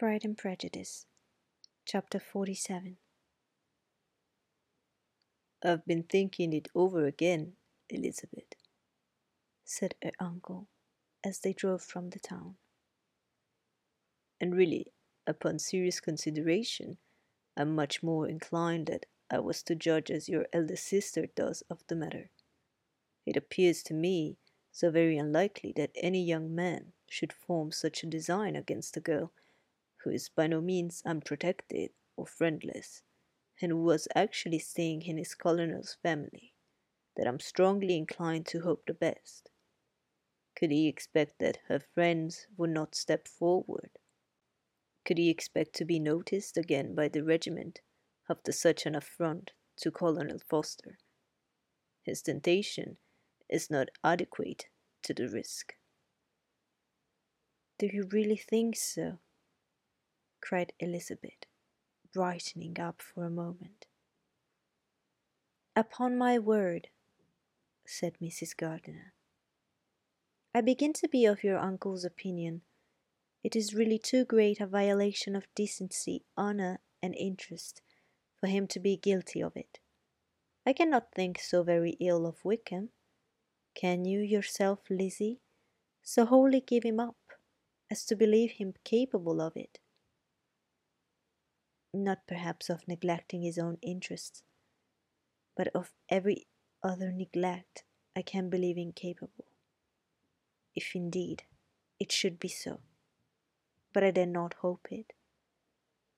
Pride and Prejudice, Chapter 47. "I've been thinking it over again, Elizabeth," said her uncle, as they drove from the town. "And really, upon serious consideration, I'm much more inclined that I was to judge as your elder sister does of the matter. It appears to me so very unlikely that any young man should form such a design against a girl who is by no means unprotected or friendless, and who was actually staying in his colonel's family, that I'm strongly inclined to hope the best. Could he expect that her friends would not step forward? Could he expect to be noticed again by the regiment after such an affront to Colonel Forster? His temptation is not adequate to the risk." "Do you really think so?" cried Elizabeth, brightening up for a moment. "Upon my word," said Mrs. Gardiner, "I begin to be of your uncle's opinion. It is really too great a violation of decency, honour, and interest for him to be guilty of it. I cannot think so very ill of Wickham. Can you yourself, Lizzie, so wholly give him up as to believe him capable of it?" "Not perhaps of neglecting his own interests, but of every other neglect I can believe him capable, if indeed it should be so. But I dare not hope it.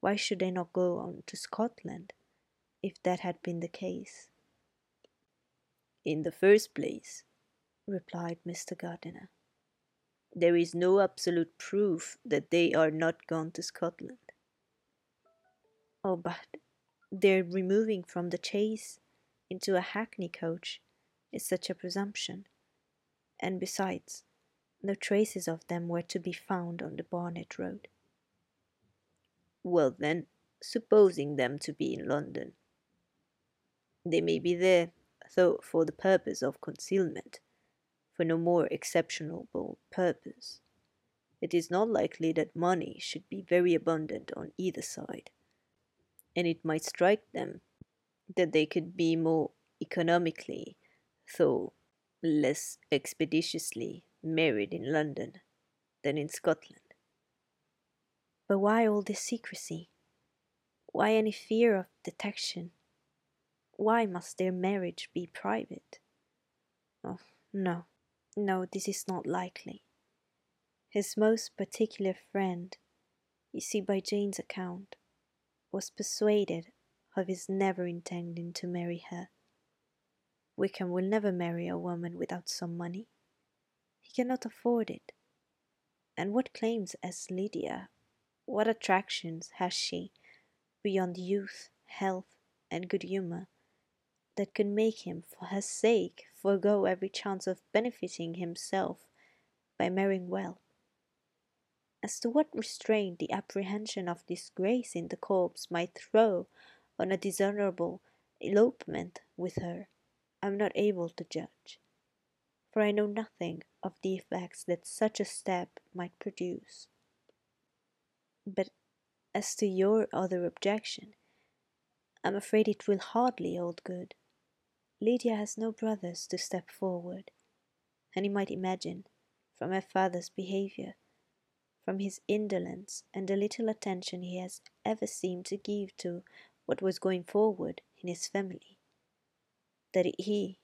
Why should they not go on to Scotland, if that had been the case?" "In the first place," replied Mr. Gardiner, "there is no absolute proof that they are not gone to Scotland." "Oh, but their removing from the chaise into a hackney coach is such a presumption. And besides, no traces of them were to be found on the Barnet Road." "Well then, supposing them to be in London, they may be there, though for the purpose of concealment, for no more exceptionable purpose. It is not likely that money should be very abundant on either side, and it might strike them that they could be more economically, though less expeditiously, married in London than in Scotland." "But why all this secrecy? Why any fear of detection? Why must their marriage be private? Oh, no, this is not likely. His most particular friend, you see by Jane's account, was persuaded of his never intending to marry her. Wickham will never marry a woman without some money. He cannot afford it. And what claims has Lydia? What attractions has she, beyond youth, health, and good humour, that could make him, for her sake, forego every chance of benefiting himself by marrying well? As to what restraint the apprehension of disgrace in the corpse might throw on a dishonourable elopement with her, I am not able to judge, for I know nothing of the effects that such a step might produce. But as to your other objection, I am afraid it will hardly hold good. Lydia has no brothers to step forward, and you might imagine, from her father's behaviour, from his indolence and the little attention he has ever seemed to give to what was going forward in his family, that he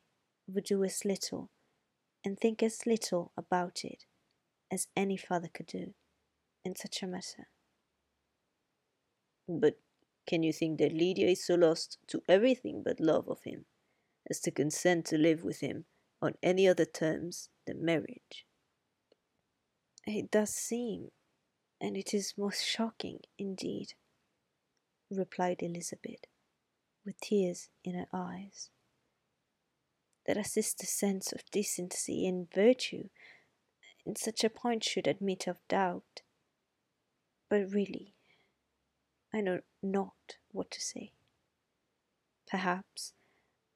would do as little and think as little about it as any father could do in such a matter." "But can you think that Lydia is so lost to everything but love of him as to consent to live with him on any other terms than marriage?" "It does seem, and it is most shocking indeed," replied Elizabeth, with tears in her eyes, "that a sister's sense of decency and virtue in such a point should admit of doubt. But really, I know not what to say. Perhaps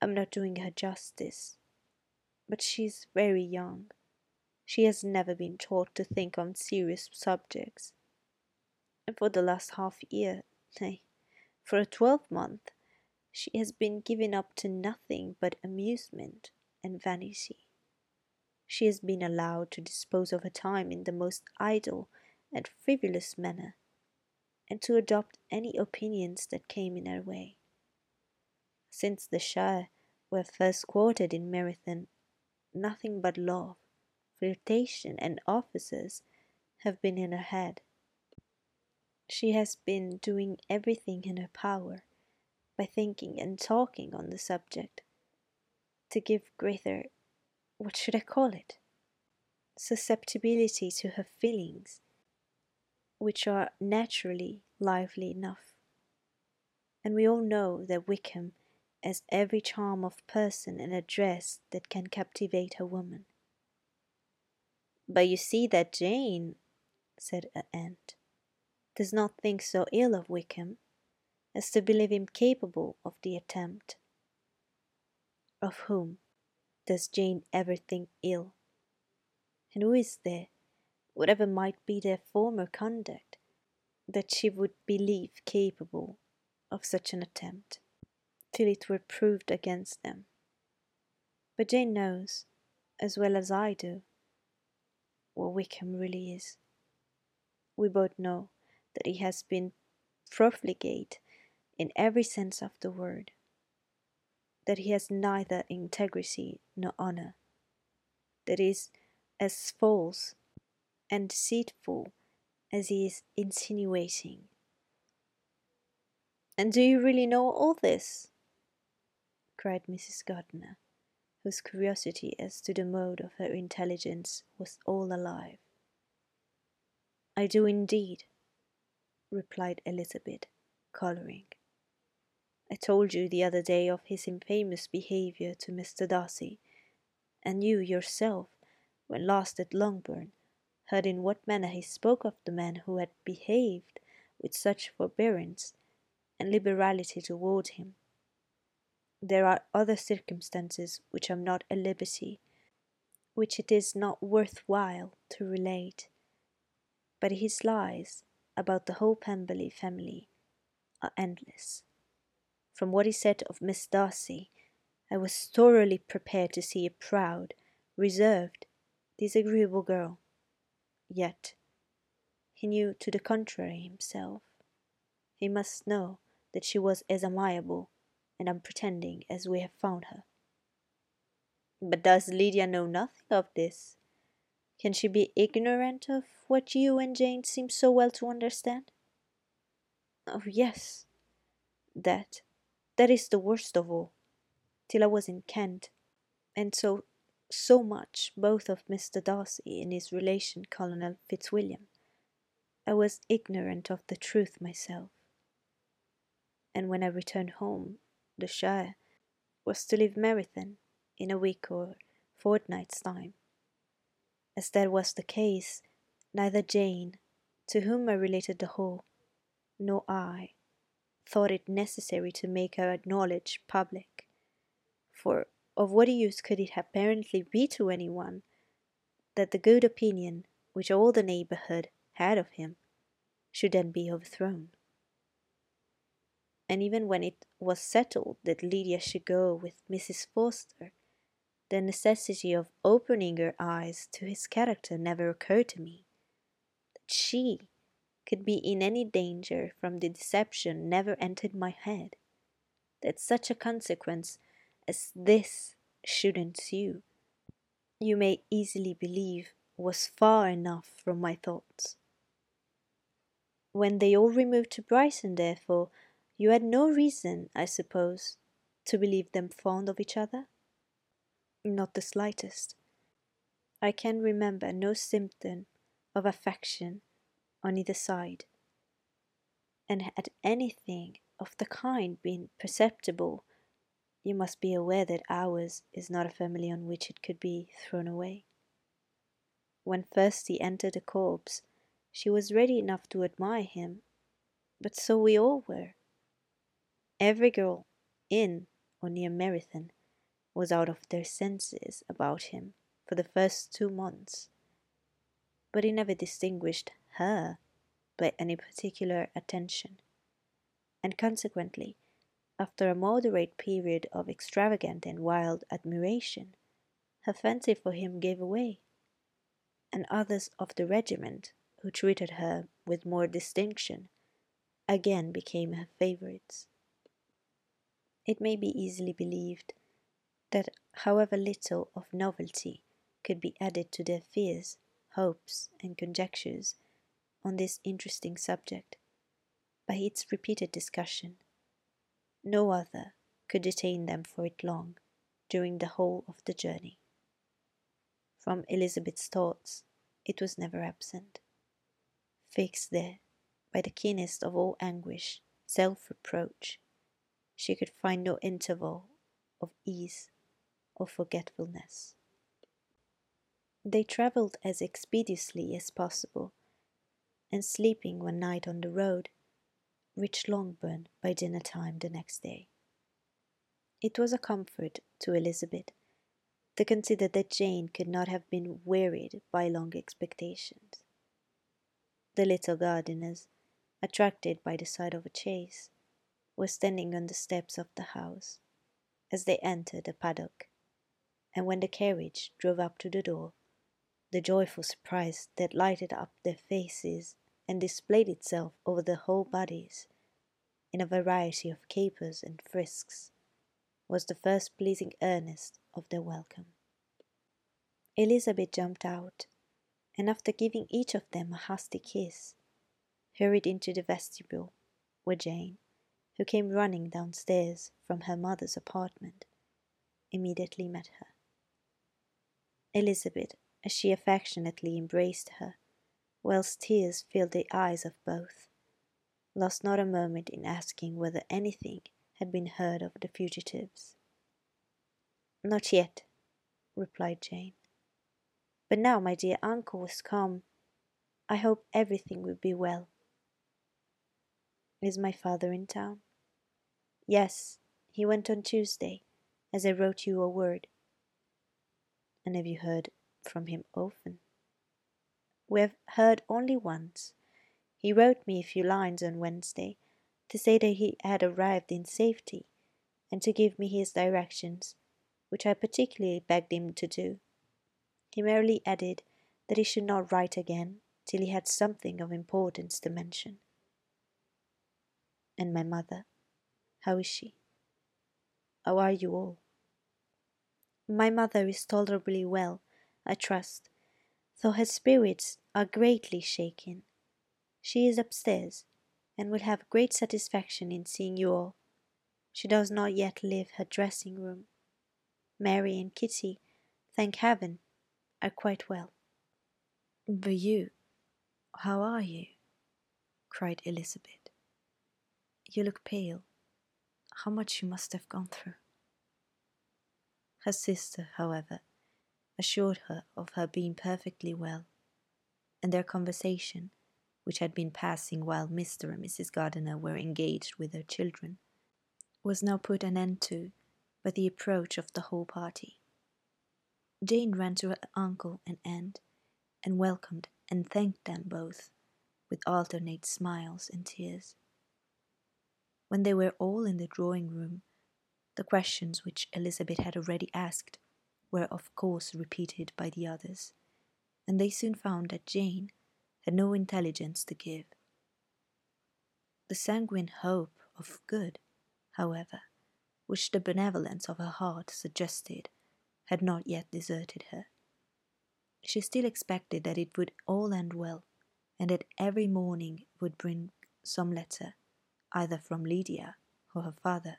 I am not doing her justice, but she is very young. She has never been taught to think on serious subjects. for the last half year, nay, for a 12 month, she has been given up to nothing but amusement and vanity. She has been allowed to dispose of her time in the most idle and frivolous manner, and to adopt any opinions that came in her way. Since the shire were first quartered in Meryton, nothing but love, flirtation, and officers have been in her head. She has been doing everything in her power, by thinking and talking on the subject, to give greater, what should I call it, susceptibility to her feelings, which are naturally lively enough. And we all know that Wickham has every charm of person and address that can captivate a woman. But you see that Jane, said her aunt, does not think so ill of Wickham as to believe him capable of the attempt. Of whom does Jane ever think ill? And who is there, whatever might be their former conduct, that she would believe capable of such an attempt, till it were proved against them? But Jane knows, as well as I do, what Wickham really is. We both know that he has been profligate in every sense of the word, that he has neither integrity nor honour, that he is as false and deceitful as he is insinuating. And do you really know all this? cried Mrs. Gardiner, whose curiosity as to the mode of her intelligence was all alive. I do indeed, replied Elizabeth, colouring. I told you the other day of his infamous behaviour to Mr. Darcy, and you yourself, when last at Longbourn, heard in what manner he spoke of the man who had behaved with such forbearance and liberality toward him. There are other circumstances which I am not at liberty, which it is not worth while to relate, but his lies about the whole Pemberley family are endless. From what he said of Miss Darcy, I was thoroughly prepared to see a proud, reserved, disagreeable girl. Yet he knew to the contrary himself. He must know that she was as amiable and unpretending as we have found her. But does Lydia know nothing of this? Can she be ignorant of what you and Jane seem so well to understand? Oh, yes. That is the worst of all. Till I was in Kent, and so much both of Mr. Darcy and his relation Colonel Fitzwilliam, I was ignorant of the truth myself. And when I returned home, the shire was to leave Meryton in a week or fortnight's time. As that was the case, neither Jane, to whom I related the whole, nor I, thought it necessary to make her knowledge public, for of what use could it apparently be to anyone that the good opinion which all the neighbourhood had of him should then be overthrown? And even when it was settled that Lydia should go with Mrs. Forster, the necessity of opening her eyes to his character never occurred to me. That she could be in any danger from the deception never entered my head. That such a consequence as this should ensue, you may easily believe, was far enough from my thoughts. When they all removed to Brighton, therefore, you had no reason, I suppose, to believe them fond of each other? Not the slightest. I can remember no symptom of affection on either side, and had anything of the kind been perceptible, you must be aware that ours is not a family on which it could be thrown away. When first he entered the corps, she was ready enough to admire him, but so we all were. Every girl in or near Meryton was out of their senses about him for the first 2 months, but he never distinguished her by any particular attention, and consequently, after a moderate period of extravagant and wild admiration, her fancy for him gave way, and others of the regiment, who treated her with more distinction, again became her favourites. It may be easily believed that however little of novelty could be added to their fears, hopes, and conjectures on this interesting subject, by its repeated discussion, no other could detain them for it long during the whole of the journey. From Elizabeth's thoughts it was never absent, fixed there by the keenest of all anguish, self-reproach. She could find no interval of ease or forgetfulness. They travelled as expeditiously as possible, and sleeping one night on the road, reached Longbourn by dinner time the next day. It was a comfort to Elizabeth to consider that Jane could not have been wearied by long expectations. The little gardeners, attracted by the sight of a chaise, were standing on the steps of the house as they entered the paddock, and when the carriage drove up to the door, the joyful surprise that lighted up their faces and displayed itself over their whole bodies in a variety of capers and frisks was the first pleasing earnest of their welcome. Elizabeth jumped out, and after giving each of them a hasty kiss, hurried into the vestibule, where Jane, who came running downstairs from her mother's apartment, immediately met her. Elizabeth, as she affectionately embraced her, whilst tears filled the eyes of both, lost not a moment in asking whether anything had been heard of the fugitives. "Not yet," replied Jane. "But now my dear uncle was come, I hope everything will be well." "Is my father in town?" "Yes, he went on Tuesday, as I wrote you a word." "And have you heard from him often?" "We have heard only once. He wrote me a few lines on Wednesday, to say that he had arrived in safety, and to give me his directions, which I particularly begged him to do. He merely added that he should not write again till he had something of importance to mention." "And my mother, how is she? How are you all?" "My mother is tolerably well, I trust, though her spirits are greatly shaken. She is upstairs, and will have great satisfaction in seeing you all. She does not yet leave her dressing room. Mary and Kitty, thank heaven, are quite well." "But you, how are you?" cried Elizabeth. "You look pale. How much you must have gone through." Her sister, however, assured her of her being perfectly well, and their conversation, which had been passing while Mr. and Mrs. Gardiner were engaged with their children, was now put an end to by the approach of the whole party. Jane ran to her uncle and aunt, and welcomed and thanked them both with alternate smiles and tears. When they were all in the drawing-room, the questions which Elizabeth had already asked were of course repeated by the others, and they soon found that Jane had no intelligence to give. The sanguine hope of good, however, which the benevolence of her heart suggested, had not yet deserted her. She still expected that it would all end well, and that every morning would bring some letter, either from Lydia or her father,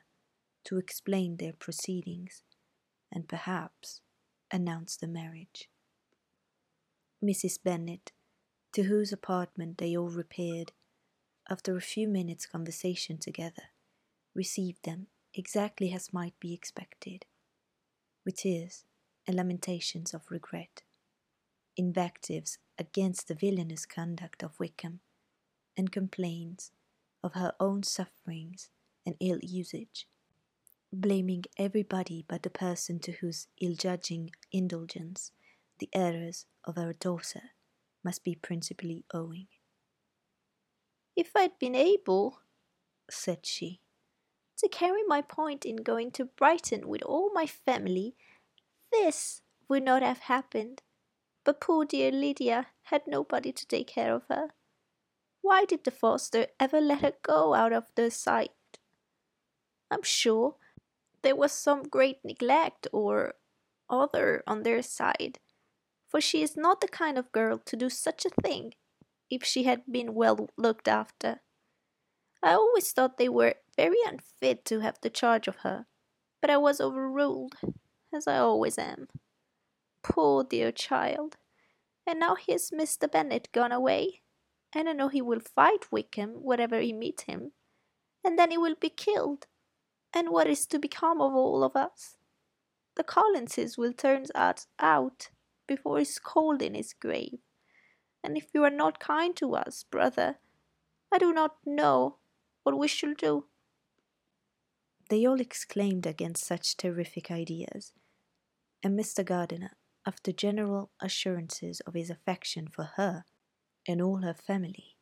to explain their proceedings, and perhaps announce the marriage. Mrs. Bennet, to whose apartment they all repaired, after a few minutes' conversation together, received them exactly as might be expected, with tears and lamentations of regret, invectives against the villainous conduct of Wickham, and complaints of her own sufferings and ill usage, blaming everybody but the person to whose ill-judging indulgence the errors of her daughter must be principally owing. If I'd been able, said she, to carry my point in going to Brighton with all my family, this would not have happened. But poor dear Lydia had nobody to take care of her. Why did the Forster ever let her go out of their sight? I'm sure there was some great neglect or other on their side, for she is not the kind of girl to do such a thing if she had been well looked after. I always thought they were very unfit to have the charge of her, but I was overruled, as I always am. Poor dear child, and now here's Mr. Bennet gone away, and I know he will fight Wickham wherever he meets him, and then he will be killed, and what is to become of all of us? The Collinses will turn us out before he's cold in his grave, and if you are not kind to us, brother, I do not know what we shall do. They all exclaimed against such terrific ideas, and Mr. Gardiner, after general assurances of his affection for her and all her family,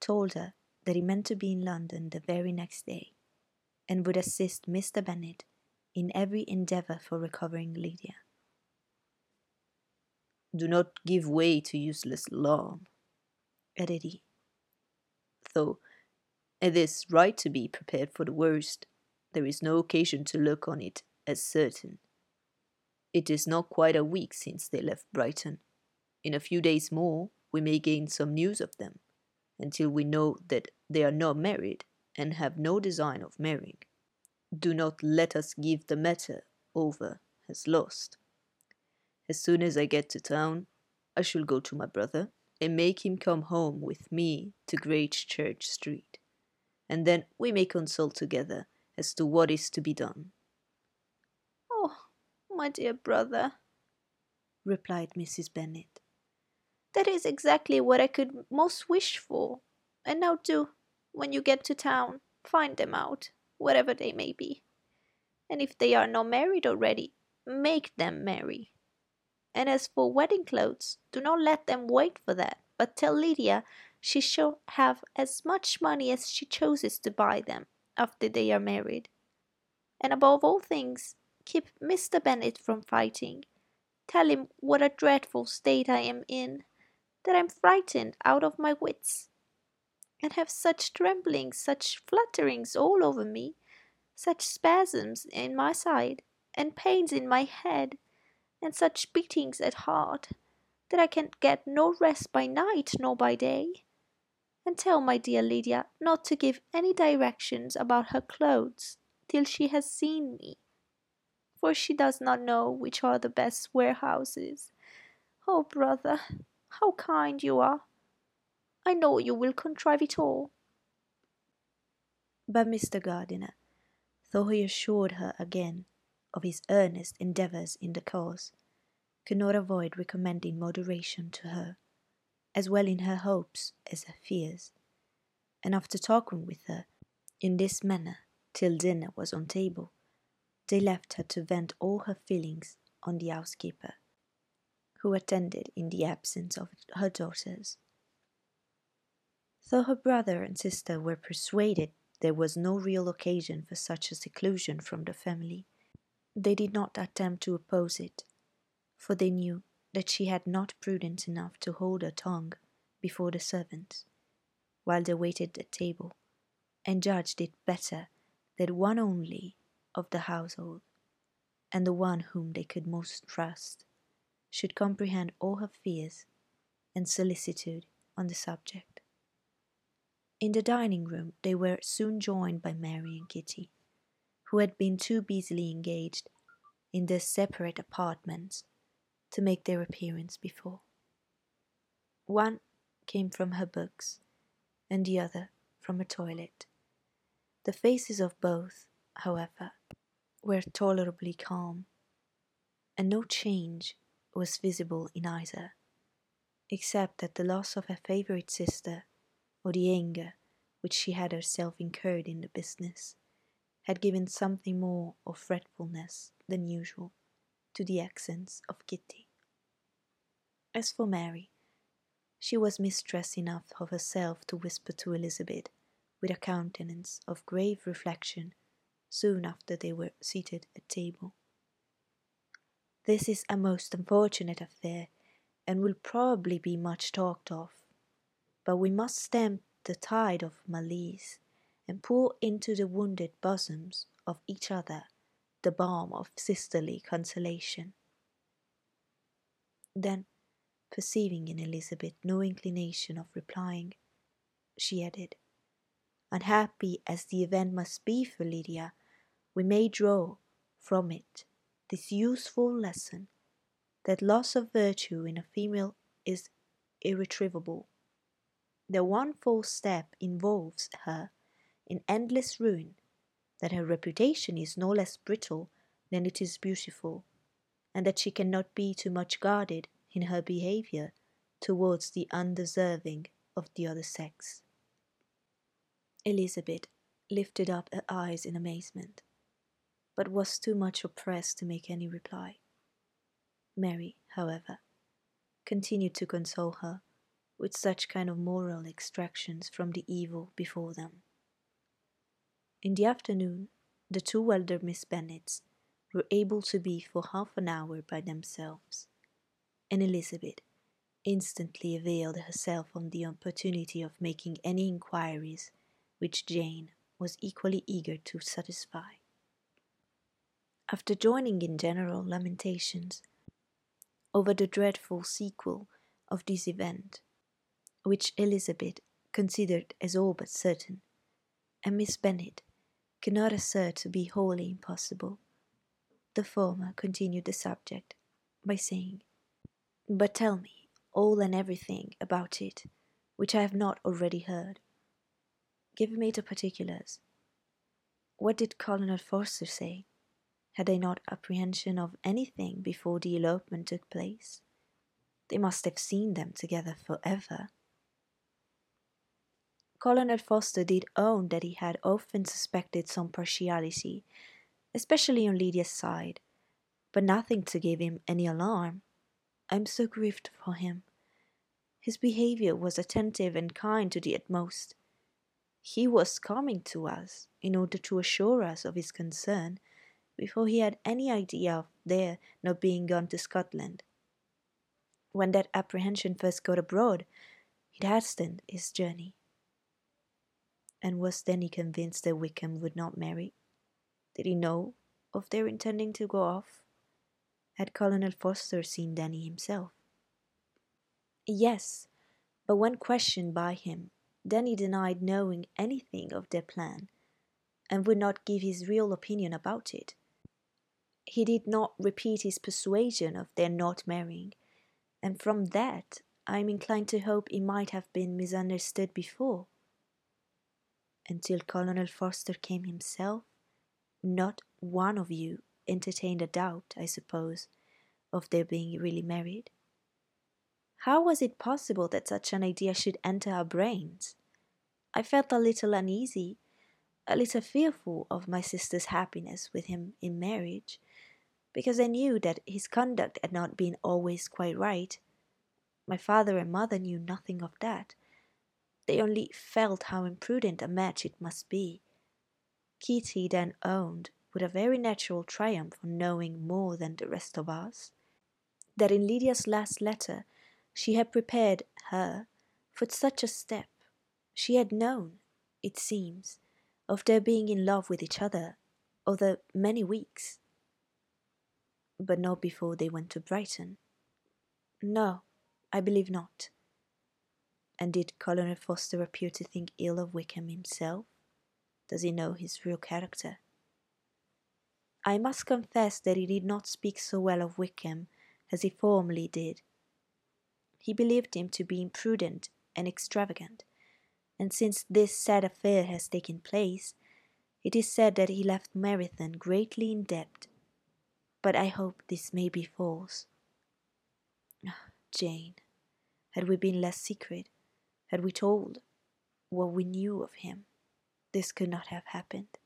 told her that he meant to be in London the very next day, and would assist Mr. Bennet in every endeavour for recovering Lydia. Do not give way to useless alarm, added he, though it is right to be prepared for the worst. There is no occasion to look on it as certain. It is not quite a week since they left Brighton. In a few days more we may gain some news of them, until we know that they are not married and have no design of marrying. Do not let us give the matter over as lost. As soon as I get to town, I shall go to my brother and make him come home with me to Gracechurch Street, and then we may consult together as to what is to be done. Oh, my dear brother, replied Mrs. Bennet, that is exactly what I could most wish for, and now do, when you get to town, find them out, whatever they may be, and if they are not married already, make them marry. And as for wedding clothes, do not let them wait for that, but tell Lydia she shall have as much money as she chooses to buy them after they are married. And above all things, keep Mr. Bennet from fighting. Tell him what a dreadful state I am in, that I am frightened out of my wits, and have such tremblings, such flutterings all over me, such spasms in my side, and pains in my head, and such beatings at heart, that I can get no rest by night nor by day. And tell my dear Lydia not to give any directions about her clothes till she has seen me, for she does not know which are the best warehouses. Oh, brother, how kind you are! I know you will contrive it all. But Mr. Gardiner, though he assured her again of his earnest endeavours in the cause, could not avoid recommending moderation to her, as well in her hopes as her fears, and after talking with her in this manner till dinner was on table, they left her to vent all her feelings on the housekeeper, who attended in the absence of her daughters. Though her brother and sister were persuaded there was no real occasion for such a seclusion from the family, they did not attempt to oppose it, for they knew that she had not prudence enough to hold her tongue before the servants, while they waited at table, and judged it better that one only of the household, and the one whom they could most trust, should comprehend all her fears and solicitude on the subject. In the dining-room they were soon joined by Mary and Kitty, who had been too busily engaged in their separate apartments to make their appearance before. One came from her books, and the other from her toilet. The faces of both, however, were tolerably calm, and no change was visible in either, except that the loss of her favourite sister, or the anger which she had herself incurred in the business, had given something more of fretfulness than usual to the accents of Kitty. As for Mary, She was mistress enough of herself to whisper to Elizabeth, with a countenance of grave reflection, soon after they were seated at table. "This is a most unfortunate affair, and will probably be much talked of, but we must stem the tide of malice, and pour into the wounded bosoms of each other the balm of sisterly consolation." Then, perceiving in Elizabeth no inclination of replying, she added, "Unhappy as the event must be for Lydia, we may draw from it this useful lesson, that loss of virtue in a female is irretrievable. That one false step involves her in endless ruin, that her reputation is no less brittle than it is beautiful, and that she cannot be too much guarded in her behaviour towards the undeserving of the other sex." Elizabeth lifted up her eyes in amazement, but was too much oppressed to make any reply. Mary, however, continued to console her with such kind of moral extractions from the evil before them. In the afternoon, the two elder Miss Bennets were able to be for half an hour by themselves, and Elizabeth instantly availed herself of the opportunity of making any inquiries which Jane was equally eager to satisfy. After joining in general lamentations over the dreadful sequel of this event, which Elizabeth considered as all but certain, and Miss Bennet could not assert to be wholly impossible, the former continued the subject by saying, "But tell me all and everything about it, which I have not already heard. Give me the particulars. What did Colonel Forster say? Had they not apprehension of anything before the elopement took place? They must have seen them together for ever." Colonel Forster did own that he had often suspected some partiality, especially on Lydia's side, but nothing to give him any alarm. "I am so grieved for him. His behaviour was attentive and kind to the utmost. He was coming to us in order to assure us of his concern before he had any idea of their not being gone to Scotland. When that apprehension first got abroad, he hastened his journey." "And was Denny convinced that Wickham would not marry? Did he know of their intending to go off? Had Colonel Forster seen Denny himself?" "Yes, but when questioned by him, Denny denied knowing anything of their plan, and would not give his real opinion about it. He did not repeat his persuasion of their not marrying, and from that I am inclined to hope he might have been misunderstood before." "Until Colonel Forster came himself, not one of you entertained a doubt, I suppose, of their being really married? How was it possible that such an idea should enter our brains? I felt a little uneasy, a little fearful of my sister's happiness with him in marriage, because I knew that his conduct had not been always quite right. My father and mother knew nothing of that. They only felt how imprudent a match it must be. Kitty then owned, with a very natural triumph on knowing more than the rest of us, that in Lydia's last letter she had prepared her for such a step. She had known, it seems, of their being in love with each other over many weeks." "But not before they went to Brighton?" "No, I believe not." "And did Colonel Forster appear to think ill of Wickham himself? Does he know his real character?" "I must confess that he did not speak so well of Wickham as he formerly did. He believed him to be imprudent and extravagant, and since this sad affair has taken place, it is said that he left Meryton greatly in debt. But I hope this may be false." "Jane, had we been less secret, had we told what we knew of him, this could not have happened."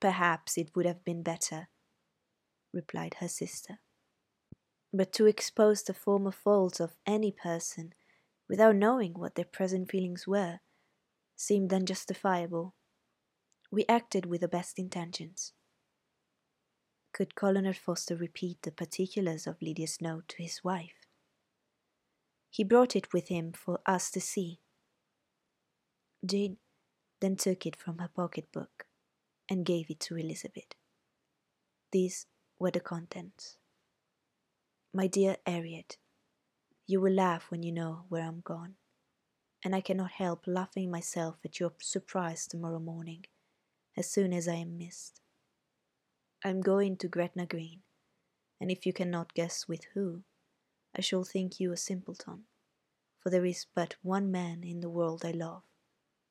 "Perhaps it would have been better," replied her sister. But to expose the former faults of any person, without knowing what their present feelings were, seemed unjustifiable. We acted with the best intentions. Could Colonel Forster repeat the particulars of Lydia's note to his wife? He brought it with him for us to see. Jane then took it from her pocket-book and gave it to Elizabeth. These were the contents. My dear Harriet, you will laugh when you know where I'm gone, and I cannot help laughing myself at your surprise tomorrow morning, as soon as I am missed. I am going to Gretna Green, and if you cannot guess with who, I shall think you a simpleton, for there is but one man in the world I love,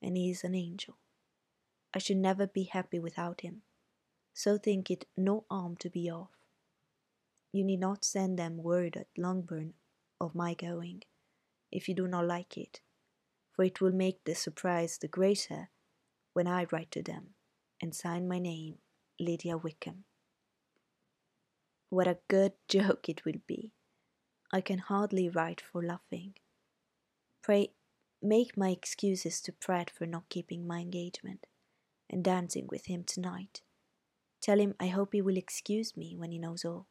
and he is an angel. I should never be happy without him, so think it no harm to be off. You need not send them word at Longbourn of my going, if you do not like it, for it will make the surprise the greater when I write to them, and sign my name, Lydia Wickham. What a good joke it will be! I can hardly write for laughing. Pray, make my excuses to Pratt for not keeping my engagement, and dancing with him tonight. Tell him I hope he will excuse me when he knows all,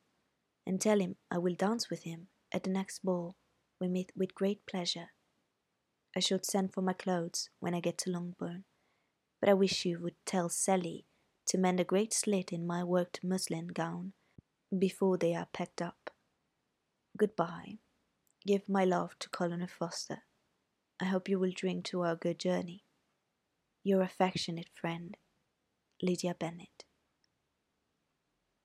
and tell him I will dance with him at the next ball, we meet with great pleasure. I should send for my clothes when I get to Longbourn, but I wish you would tell Sally to mend a great slit in my worked muslin gown before they are packed up. Goodbye. Give my love to Colonel Forster. I hope you will drink to our good journey. Your affectionate friend, Lydia Bennet.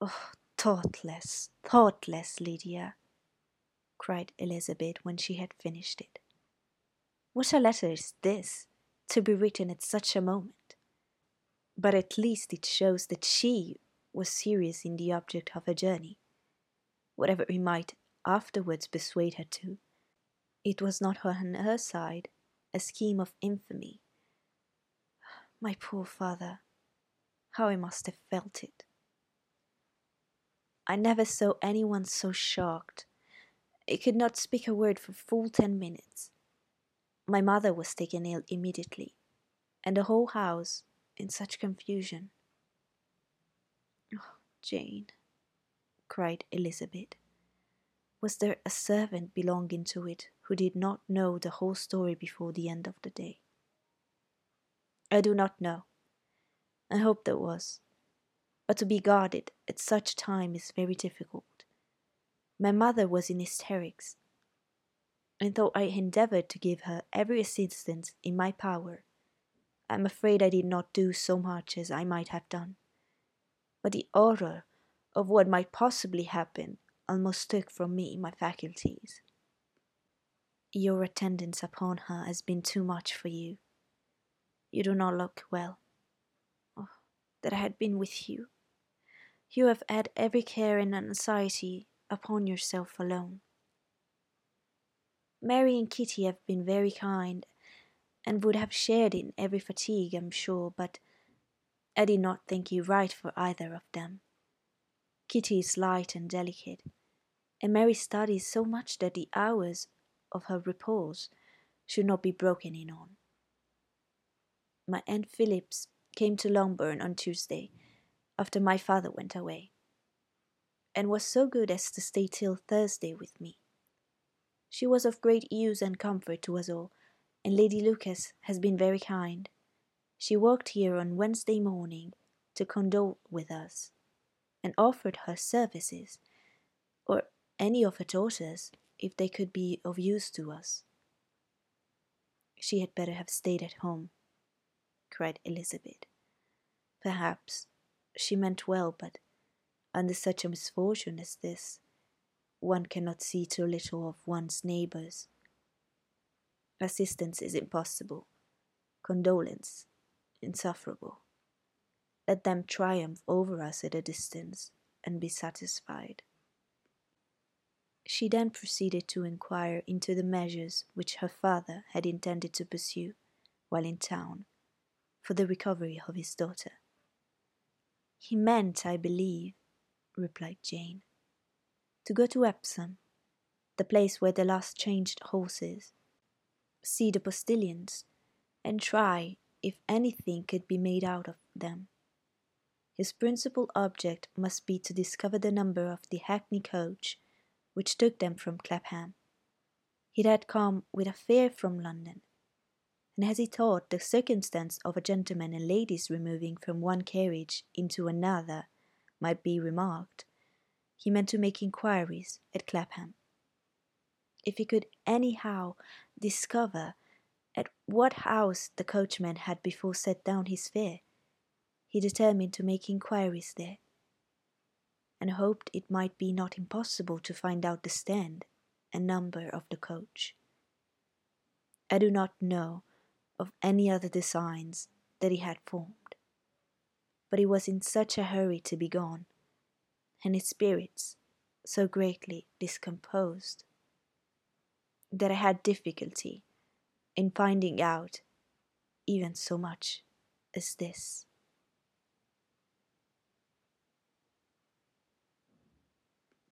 Oh, thoughtless, thoughtless Lydia, cried Elizabeth when she had finished it. What a letter is this, to be written at such a moment? But at least it shows that she was serious in the object of her journey. Whatever he might afterwards persuade her to, it was not on her side a scheme of infamy. My poor father, how I must have felt it! I never saw anyone so shocked. He could not speak a word for full 10 minutes. My mother was taken ill immediately, and the whole house in such confusion. Oh, Jane, cried Elizabeth. Was there a servant belonging to it who did not know the whole story before the end of the day? I do not know. I hope there was. But to be guarded at such a time is very difficult. My mother was in hysterics, and though I endeavoured to give her every assistance in my power, I am afraid I did not do so much as I might have done. But the horror of what might possibly happen almost took from me my faculties. Your attendance upon her has been too much for you. You do not look well. Oh, that I had been with you. You have had every care and anxiety upon yourself alone. Mary and Kitty have been very kind, and would have shared in every fatigue, I'm sure, but I did not think you right for either of them. Kitty is light and delicate, and Mary studies so much that the hours of her repose should not be broken in on. My Aunt Phillips came to Longbourn on Tuesday, after my father went away, and was so good as to stay till Thursday with me. She was of great use and comfort to us all, and Lady Lucas has been very kind. She walked here on Wednesday morning to condole with us, and offered her services, or any of her daughters, if they could be of use to us. She had better have stayed at home, cried Elizabeth. Perhaps she meant well, but under such a misfortune as this, one cannot see too little of one's neighbours. Assistance is impossible, condolence insufferable. Let them triumph over us at a distance, and be satisfied. She then proceeded to inquire into the measures which her father had intended to pursue, while in town, for the recovery of his daughter. He meant, I believe, replied Jane, to go to Epsom, the place where they last changed horses, see the postilions, and try if anything could be made out of them. His principal object must be to discover the number of the hackney coach which took them from Clapham. It had come with a fare from London, and as he thought the circumstance of a gentleman and ladies removing from one carriage into another might be remarked, he meant to make inquiries at Clapham. If he could anyhow discover at what house the coachman had before set down his fare, he determined to make inquiries there, and hoped it might be not impossible to find out the stand and number of the coach. I do not know of any other designs that he had formed, but he was in such a hurry to be gone, and his spirits so greatly discomposed, that I had difficulty in finding out even so much as this.